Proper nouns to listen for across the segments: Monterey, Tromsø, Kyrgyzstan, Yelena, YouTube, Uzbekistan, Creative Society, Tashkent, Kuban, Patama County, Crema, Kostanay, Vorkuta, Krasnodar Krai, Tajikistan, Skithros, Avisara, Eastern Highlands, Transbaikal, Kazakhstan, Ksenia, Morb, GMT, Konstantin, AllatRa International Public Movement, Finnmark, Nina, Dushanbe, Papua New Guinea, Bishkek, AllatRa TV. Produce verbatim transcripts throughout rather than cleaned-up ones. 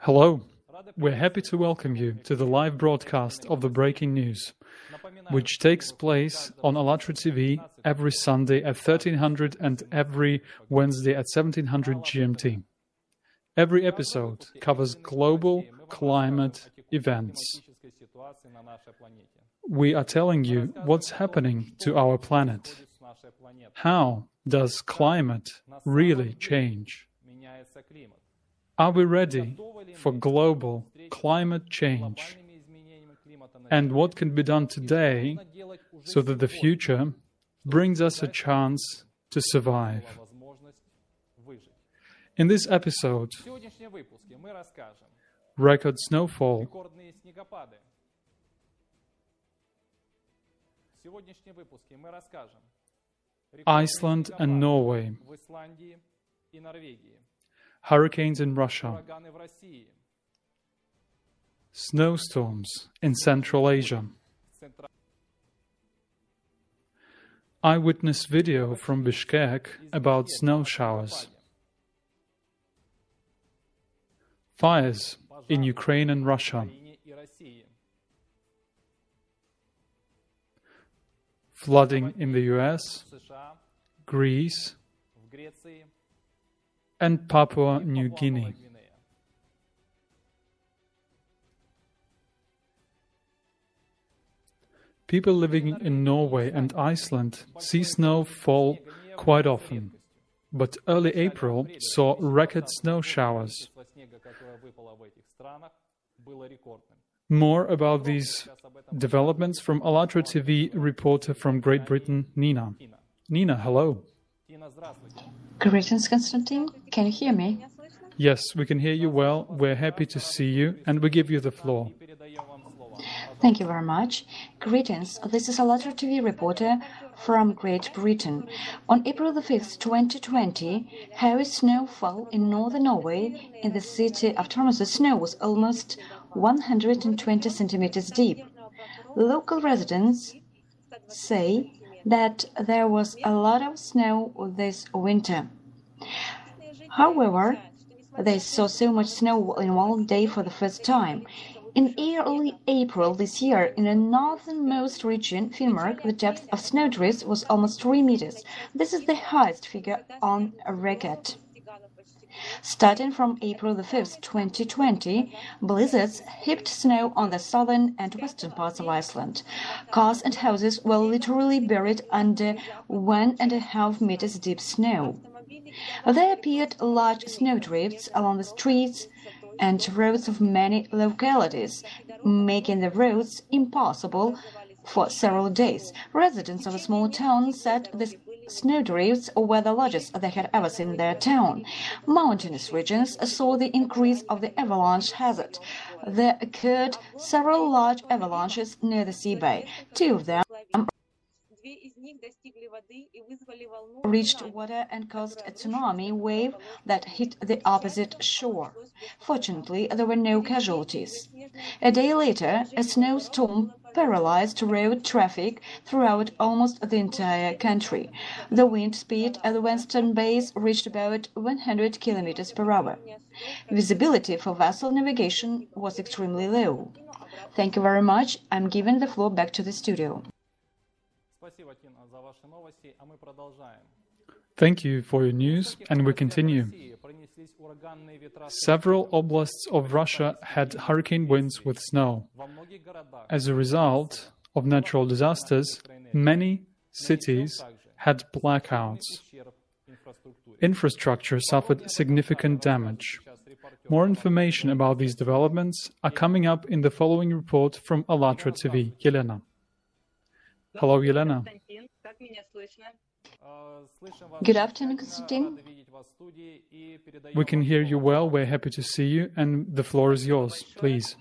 Hello. We're happy to welcome you to the live broadcast of the breaking news, which takes place on AllatRa T V every Sunday at thirteen hundred and every Wednesday at seventeen hundred G M T. Every episode covers global climate events. We are telling you what's happening to our planet. How does climate really change? Are we ready for global climate change? And what can be done today so that the future brings us a chance to survive? In this episode, record snowfall, Iceland and Norway, hurricanes in Russia, snowstorms in Central Asia, eyewitness video from Bishkek about snow showers, fires in Ukraine and Russia, flooding in the U S, Greece, and Papua New Guinea. People living in Norway and Iceland see snow fall quite often, but early April saw record snow showers. More about these developments from AllatRa T V reporter from Great Britain, Nina. Nina, hello. Greetings, Konstantin. Can you hear me? Yes, we can hear you well. We're happy to see you, and we give you the floor. Thank you very much. Greetings. This is AllatRa T V reporter from Great Britain. On April the fifth, twenty twenty, heavy snow fell in northern Norway. In the city of Tromsø, snow was almost one hundred twenty centimeters deep. Local residents say that there was a lot of snow this winter. However, they saw so much snow in one day for the first time. In early April this year, in the northernmost region, Finnmark, the depth of snowdrifts was almost three meters. This is the highest figure on record. Starting from April the fifth, twenty twenty, blizzards heaped snow on the southern and western parts of Iceland. Cars and houses were literally buried under one and a half meters deep snow. There appeared large snowdrifts along the streets and roads of many localities, making the roads impassable for several days. Residents of a small town said the snowdrifts were the largest they had ever seen in their town. Mountainous regions saw the increase of the avalanche hazard. There occurred several large avalanches near the sea bay. Two of them reached water and caused a tsunami wave that hit the opposite shore. Fortunately, there were no casualties. A day later, a snowstorm paralyzed road traffic throughout almost the entire country. The wind speed at the western bays reached about one hundred kilometers per hour. Visibility for vessel navigation was extremely low. Thank you very much. I'm giving the floor back to the studio. Thank you for your news, and we continue. Several oblasts of Russia had hurricane winds with snow. As a result of natural disasters, many cities had blackouts. Infrastructure suffered significant damage. More information about these developments are coming up in the following report from AllatRa T V. Yelena. Hello, Yelena. Good afternoon, Konstantin. We can hear you well. We're happy to see you, and the floor is yours, please.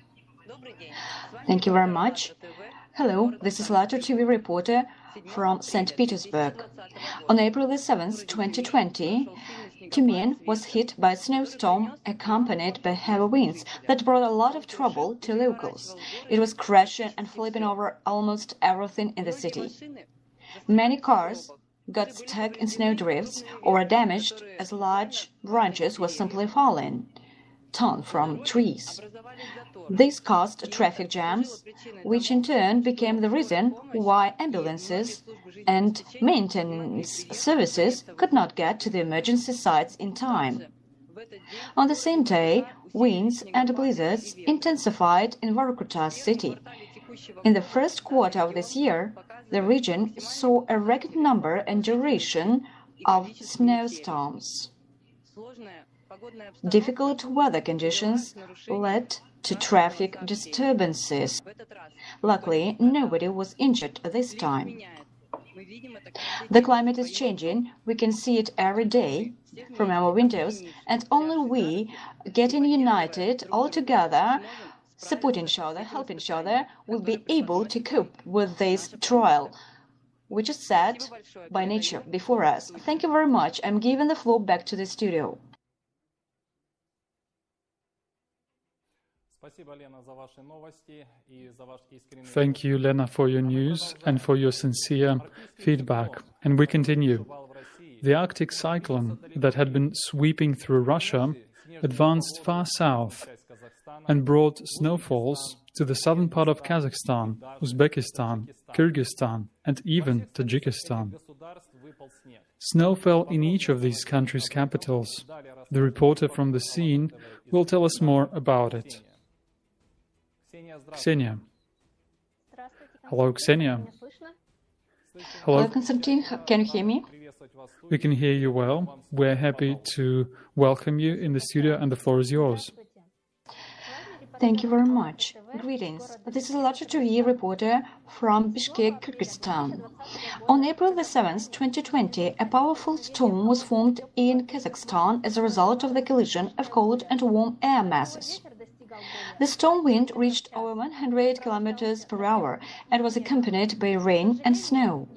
Thank you very much. Hello, this is AllatRa T V reporter from Saint Petersburg. On April the seventh, twenty twenty, Tashkent was hit by a snowstorm accompanied by heavy winds that brought a lot of trouble to locals. It was crashing and flipping over almost everything in the city. Many cars got stuck in snowdrifts or were damaged as large branches were simply falling. ton from trees. This caused traffic jams, which in turn became the reason why ambulances and maintenance services could not get to the emergency sites in time. On the same day, winds and blizzards intensified in Vorkuta city. In the first quarter of this year, the region saw a record number and duration of snowstorms. Difficult weather conditions led to traffic disturbances. Luckily, nobody was injured this time. The climate is changing. We can see it every day from our windows, and only we, getting united all together, supporting each other, helping each other, will be able to cope with this trial, which is set by nature before us. Thank you very much. I'm giving the floor back to the studio. Thank you, Lena, for your news and for your sincere feedback. And we continue. The Arctic cyclone that had been sweeping through Russia advanced far south and brought snowfalls to the southern part of Kazakhstan, Uzbekistan, Kyrgyzstan, and even Tajikistan. Snow fell in each of these countries' capitals. The reporter from the scene will tell us more about it. Ksenia. Hello, Ksenia. Hello, Konstantin. Can you hear me? We can hear you well. We're happy to welcome you in the studio, and the floor is yours. Thank you very much. Greetings. This is AllatRa T V reporter from Bishkek, Kyrgyzstan. On April the seventh, twenty twenty, a powerful storm was formed in Kazakhstan as a result of the collision of cold and warm air masses. The storm wind reached over one hundred kilometers per hour and was accompanied by rain and snow.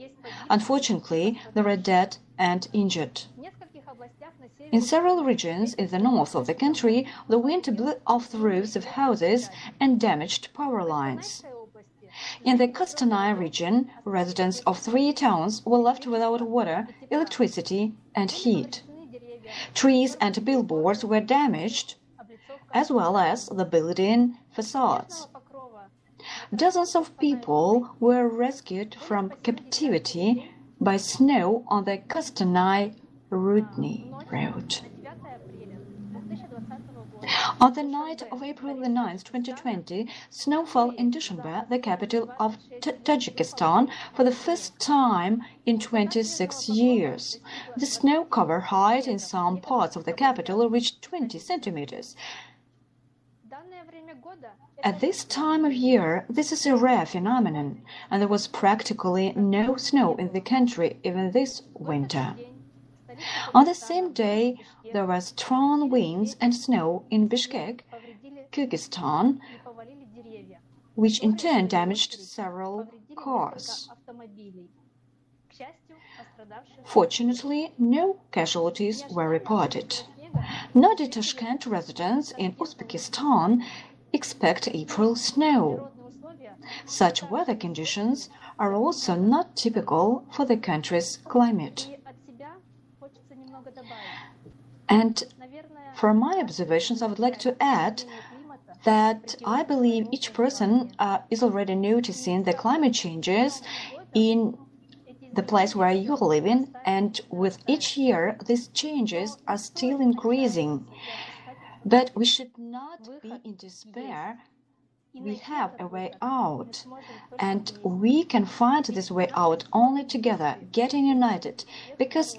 Unfortunately, there were dead and injured. In several regions in the north of the country, the wind blew off the roofs of houses and damaged power lines. In the Kostanay region, residents of three towns were left without water, electricity, and heat. Trees and billboards were damaged, as well as the building facades. Dozens of people were rescued from captivity by snow on the Kostanay Rudny Road. On the night of April the ninth, twenty twenty, snow fell in Dushanbe, the capital of Tajikistan, for the first time in twenty-six years. The snow cover height in some parts of the capital reached twenty centimeters. At this time of year, this is a rare phenomenon, and there was practically no snow in the country even this winter. On the same day, there were strong winds and snow in Bishkek, Kyrgyzstan, which in turn damaged several cars. Fortunately, no casualties were reported. Nor did Tashkent residents in Uzbekistan expect April snow. Such weather conditions are also not typical for the country's climate. And from my observations, I would like to add that I believe each person uh, is already noticing the climate changes in the place where you are living, and with each year, these changes are still increasing. But we should not be in despair. We have a way out, and we can find this way out only together, getting united, because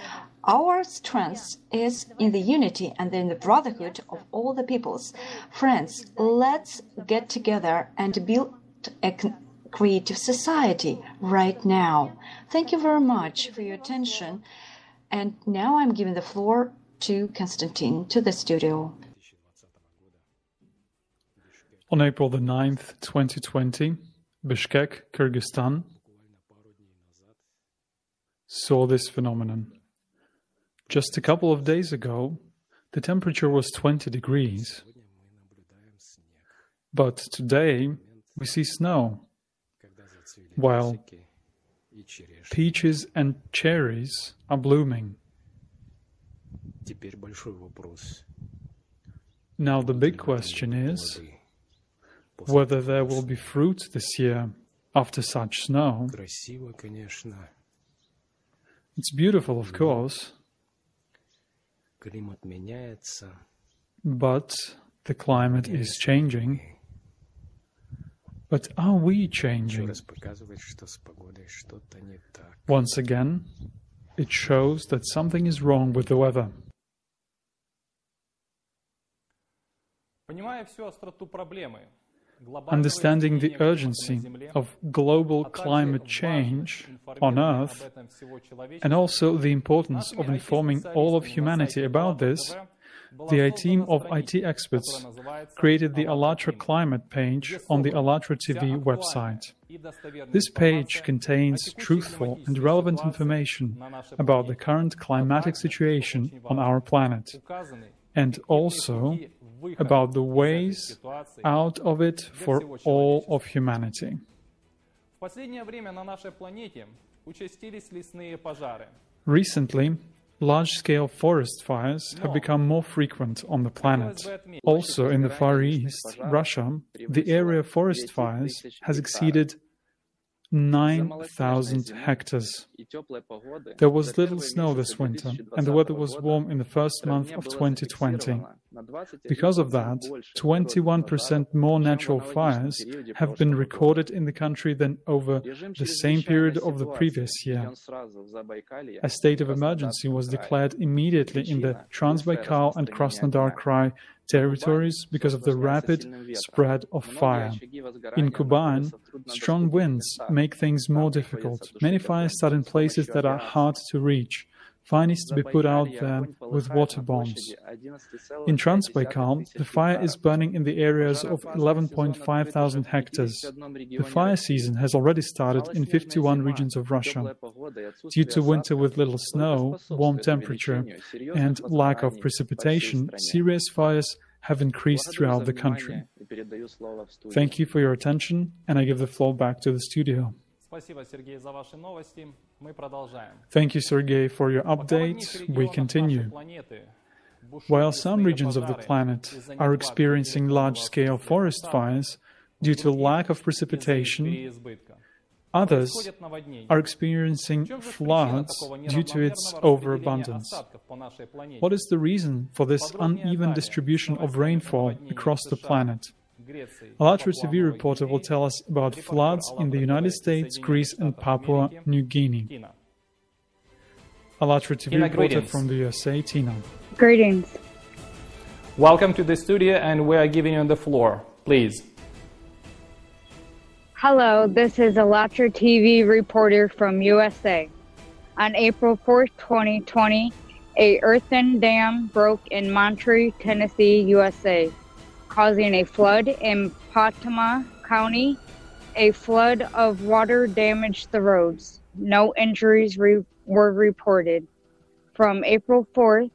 our strength is in the unity and in the brotherhood of all the peoples. Friends, let's get together and build a creative society right now. Thank you very much for your attention. And now I'm giving the floor to Konstantin, to the studio. On April the ninth, twenty twenty, Bishkek, Kyrgyzstan, saw this phenomenon. Just a couple of days ago, the temperature was twenty degrees. But today, we see snow, while peaches and cherries are blooming. Now the big question is whether there will be fruit this year after such snow. It's beautiful, of course, but the climate is changing. But are we changing? Once again, it shows that something is wrong with the weather. Understanding the urgency of global climate change on Earth, and also the importance of informing all of humanity about this, the I T team of I T experts created the AllatRa climate page on the AllatRa T V website. This page contains truthful and relevant information about the current climatic situation on our planet, and also about the ways out of it for all of humanity. Recently, large-scale forest fires have become more frequent on the planet. Also, in the Far East, Russia, the area of forest fires has exceeded nine thousand hectares. There was little snow this winter, and the weather was warm in the first month of twenty twenty. Because of that, twenty-one percent more natural fires have been recorded in the country than over the same period of the previous year. A state of emergency was declared immediately in the Transbaikal and Krasnodar Krai territories because of the rapid spread of fire. In Kuban, strong winds make things more difficult. Many fires start in places that are hard to reach. Fire needs to be put out there with water bombs. In Transbaikal, the fire is burning in the areas of eleven point five thousand hectares. The fire season has already started in fifty-one regions of Russia. Due to winter with little snow, warm temperature, and lack of precipitation, serious fires have increased throughout the country. Thank you for your attention, and I give the floor back to the studio. Thank you, Sergey, for your update. We continue. While some regions of the planet are experiencing large-scale forest fires due to lack of precipitation, others are experiencing floods due to its overabundance. What is the reason for this uneven distribution of rainfall across the planet? AllatRa T V reporter will tell us about floods in the United States, Greece, and Papua New Guinea. AllatRa T V reporter from the U S A, Tina. Greetings. Welcome to the studio, and we are giving you the floor. Please. Hello, this is AllatRa T V reporter from U S A. On April fourth, twenty twenty, a earthen dam broke in Monterey, Tennessee, U S A, causing a flood in Patama County. A flood of water damaged the roads. No injuries re were reported. From April fourth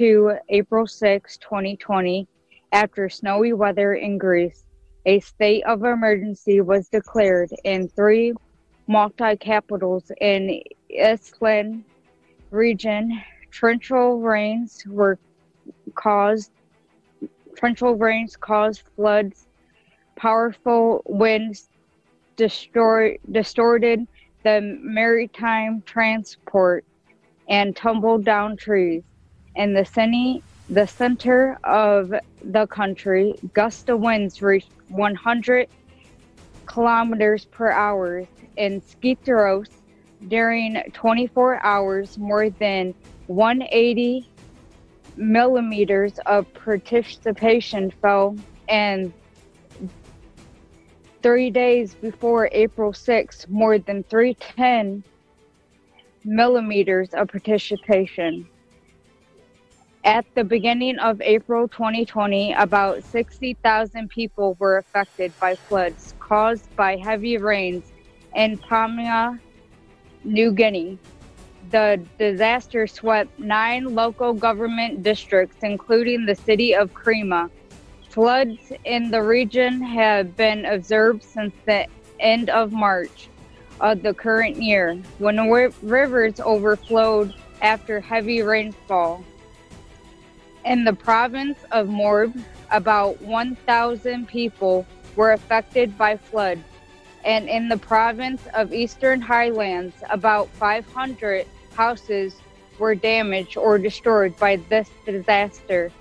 to April sixth, twenty twenty, after snowy weather in Greece, a state of emergency was declared in three multi-capitals in Eastern region. Torrential rains were caused Torrential rains caused floods. Powerful winds distort, distorted the maritime transport and tumbled down trees. In the, city, the center of the country, gusts of winds reached one hundred kilometers per hour. In Skithros, during twenty-four hours, more than one hundred eighty millimeters of precipitation fell, and three days before April sixth, more than three hundred ten millimeters of precipitation. At the beginning of April twenty twenty, about sixty thousand people were affected by floods caused by heavy rains in Patama, New Guinea. The disaster swept nine local government districts, including the city of Crema. Floods in the region have been observed since the end of March of the current year, when rivers overflowed after heavy rainfall. In the province of Morb, about one thousand people were affected by flood. And in the province of Eastern Highlands, about five hundred houses were damaged or destroyed by this disaster.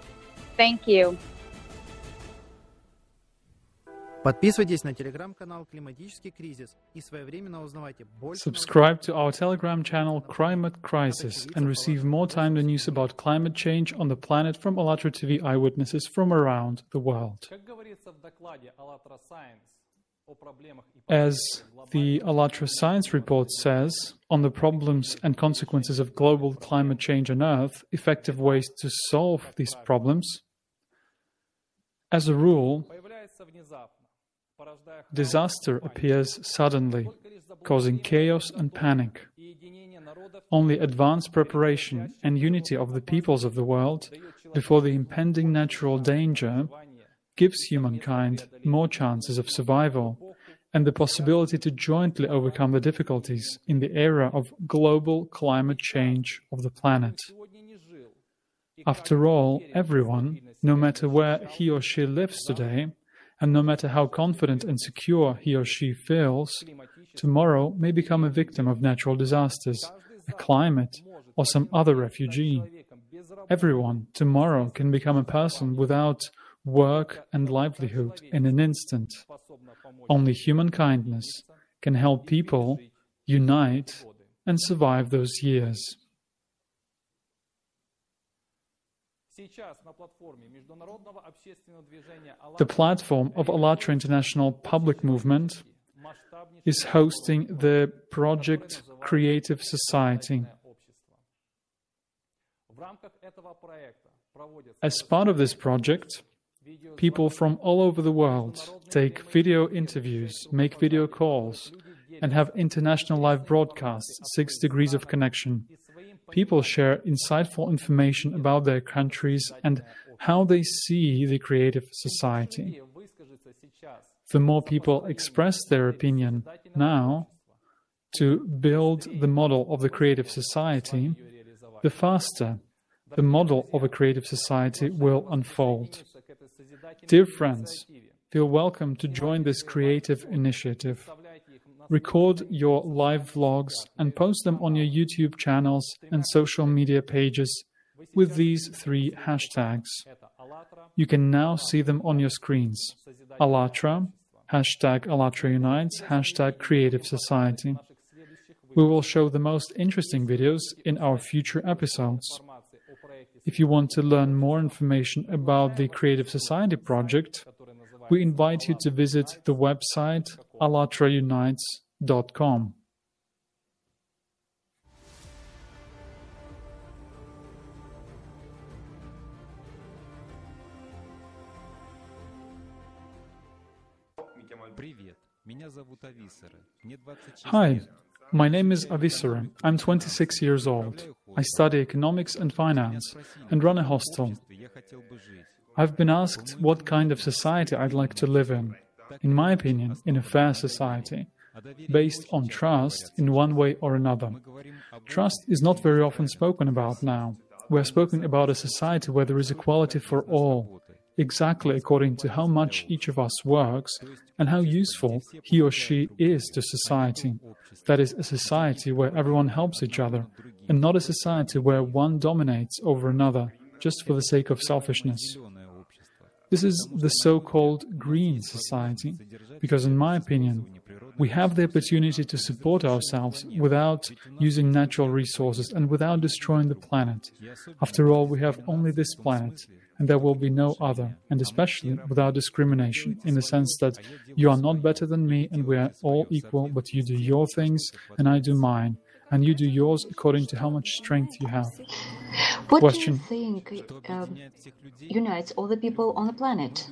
Thank you. Subscribe to our Telegram channel Climate Crisis and receive more timely news about climate change on the planet from AllatRa T V eyewitnesses from around the world. As the AllatRa Science Report says, on the problems and consequences of global climate change on Earth, effective ways to solve these problems, as a rule, disaster appears suddenly, causing chaos and panic. Only advanced preparation and unity of the peoples of the world before the impending natural danger gives humankind more chances of survival and the possibility to jointly overcome the difficulties in the era of global climate change of the planet. After all, everyone, no matter where he or she lives today, and no matter how confident and secure he or she feels, tomorrow may become a victim of natural disasters, a climate, or some other refugee. Everyone, tomorrow, can become a person without work and livelihood in an instant. Only human kindness can help people unite and survive those years. The platform of AllatRa International Public Movement is hosting the project Creative Society. As part of this project, people from all over the world take video interviews, make video calls, and have international live broadcasts, Six Degrees of Connection. People share insightful information about their countries and how they see the creative society. The more people express their opinion now to build the model of the creative society, the faster the model of a creative society will unfold. Dear friends, feel welcome to join this creative initiative. Record your live vlogs and post them on your YouTube channels and social media pages with these three hashtags. You can now see them on your screens. AllatRa, hashtag allatraunites, hashtag Creative Society. We will show the most interesting videos in our future episodes. If you want to learn more information about the Creative Society project, we invite you to visit the website allatra unites dot com. Hi, my name is Avisara. I'm twenty-six years old. I study economics and finance and run a hostel. I've been asked what kind of society I'd like to live in. In my opinion, in a fair society, based on trust in one way or another. Trust is not very often spoken about now. We are spoken about a society where there is equality for all, exactly according to how much each of us works and how useful he or she is to society. That is, a society where everyone helps each other, and not a society where one dominates over another, just for the sake of selfishness. This is the so-called green society, because in my opinion, we have the opportunity to support ourselves without using natural resources and without destroying the planet. After all, we have only this planet, and there will be no other, and especially without discrimination, in the sense that you are not better than me and we are all equal, but you do your things and I do mine, and you do yours according to how much strength you have. What Question. do you think uh, unites all the people on the planet?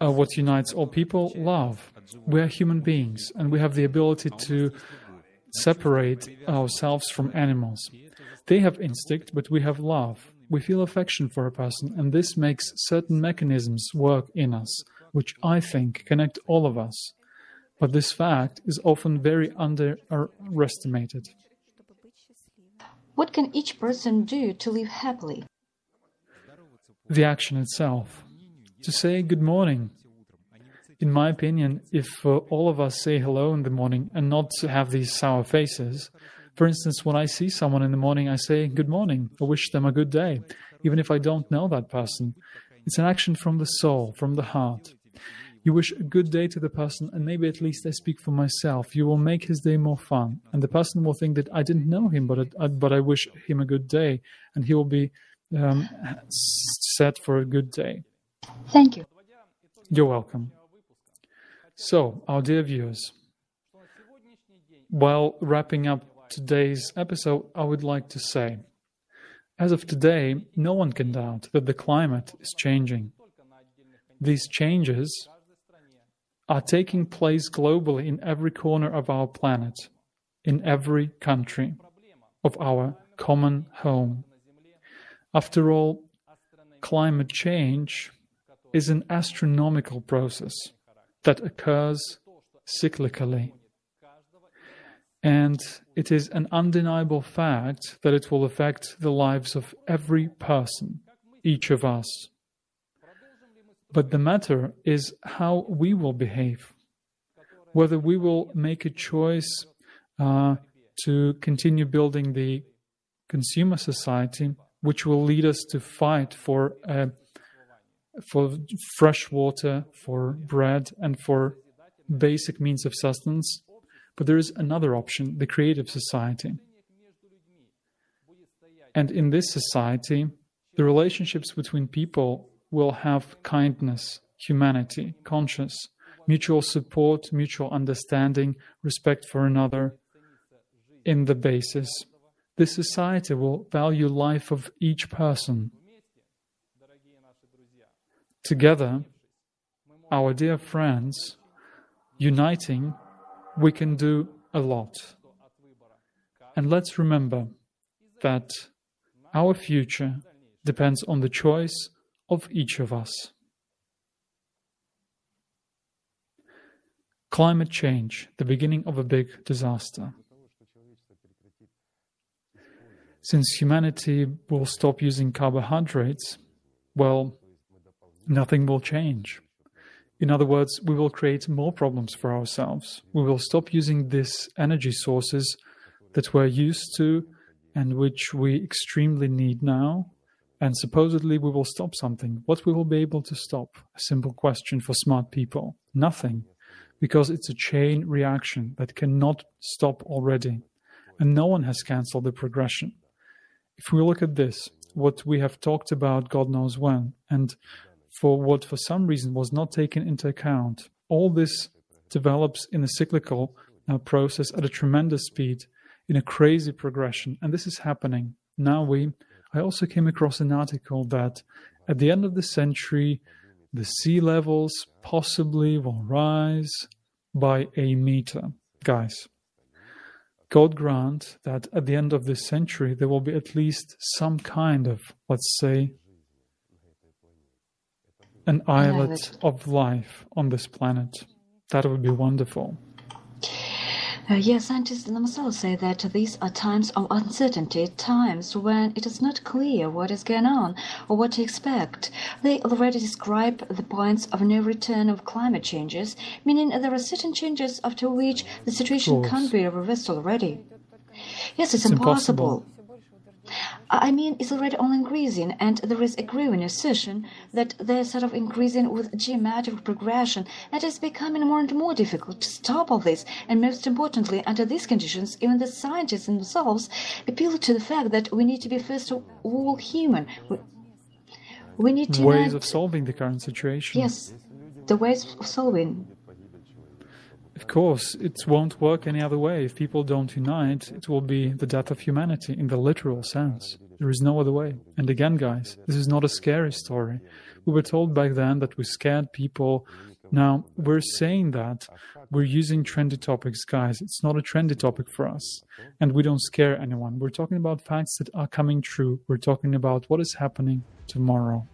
Uh, what unites all people? Love. We are human beings, and we have the ability to separate ourselves from animals. They have instinct, but we have love. We feel affection for a person, and this makes certain mechanisms work in us, which I think connect all of us. But this fact is often very underestimated. What can each person do to live happily? the action itself, to say good morning. In my opinion, if uh, all of us say hello in the morning and not have these sour faces, for instance, when I see someone in the morning, I say good morning, I wish them a good day, even if I don't know that person. It's an action from the soul, from the heart. You wish a good day to the person, and maybe at least I speak for myself. You will make his day more fun, and the person will think that I didn't know him, but I, but I wish him a good day, and he will be um, set for a good day. Thank you. You're welcome. So, our dear viewers, while wrapping up today's episode, I would like to say, as of today, no one can doubt that the climate is changing. These changes are taking place globally in every corner of our planet, in every country of our common home. After all, climate change is an astronomical process that occurs cyclically. And it is an undeniable fact that it will affect the lives of every person, each of us. But the matter is how we will behave, whether we will make a choice uh, to continue building the consumer society, which will lead us to fight for uh, for fresh water, for bread, and for basic means of sustenance. But there is another option, the creative society. And in this society, the relationships between people will have kindness, humanity, conscience, mutual support, mutual understanding, respect for another in the basis. This society will value life of each person. Together, our dear friends, uniting, we can do a lot. And let's remember that our future depends on the choice of each of us. Climate change, the beginning of a big disaster. Since humanity will stop using carbohydrates, well, nothing will change. In other words, we will create more problems for ourselves. We will stop using these energy sources that we're used to and which we extremely need now. And supposedly we will stop something. What we will be able to stop? A simple question for smart people. Nothing. Because it's a chain reaction that cannot stop already. And no one has cancelled the progression. If we look at this, what we have talked about God knows when, and for what for some reason was not taken into account, all this develops in a cyclical uh, process at a tremendous speed, in a crazy progression. And this is happening. Now we... I also came across an article that at the end of the century, the sea levels possibly will rise by a meter. Guys, God grant that at the end of this century, there will be at least some kind of, let's say, an islet of life on this planet. That would be wonderful. Uh, yes, scientists themselves say that these are times of uncertainty, times when it is not clear what is going on or what to expect. They already describe the points of no return of climate changes, meaning there are certain changes after which the situation can't be reversed already. Yes, it's, it's impossible. impossible. I mean, it's already all increasing, and there is a growing assertion that they're sort of increasing with geometric progression, and it's becoming more and more difficult to stop all this. And most importantly, under these conditions, even the scientists themselves appeal to the fact that we need to be first of all human. We, we need to ways of solving the current situation. Yes, the ways of solving. Of course, it won't work any other way. If people don't unite, it will be the death of humanity in the literal sense. There is no other way. And again, guys, this is not a scary story. We were told back then that we scared people. Now, we're saying that we're using trendy topics, guys. It's not a trendy topic for us. And we don't scare anyone. We're talking about facts that are coming true. We're talking about what is happening tomorrow.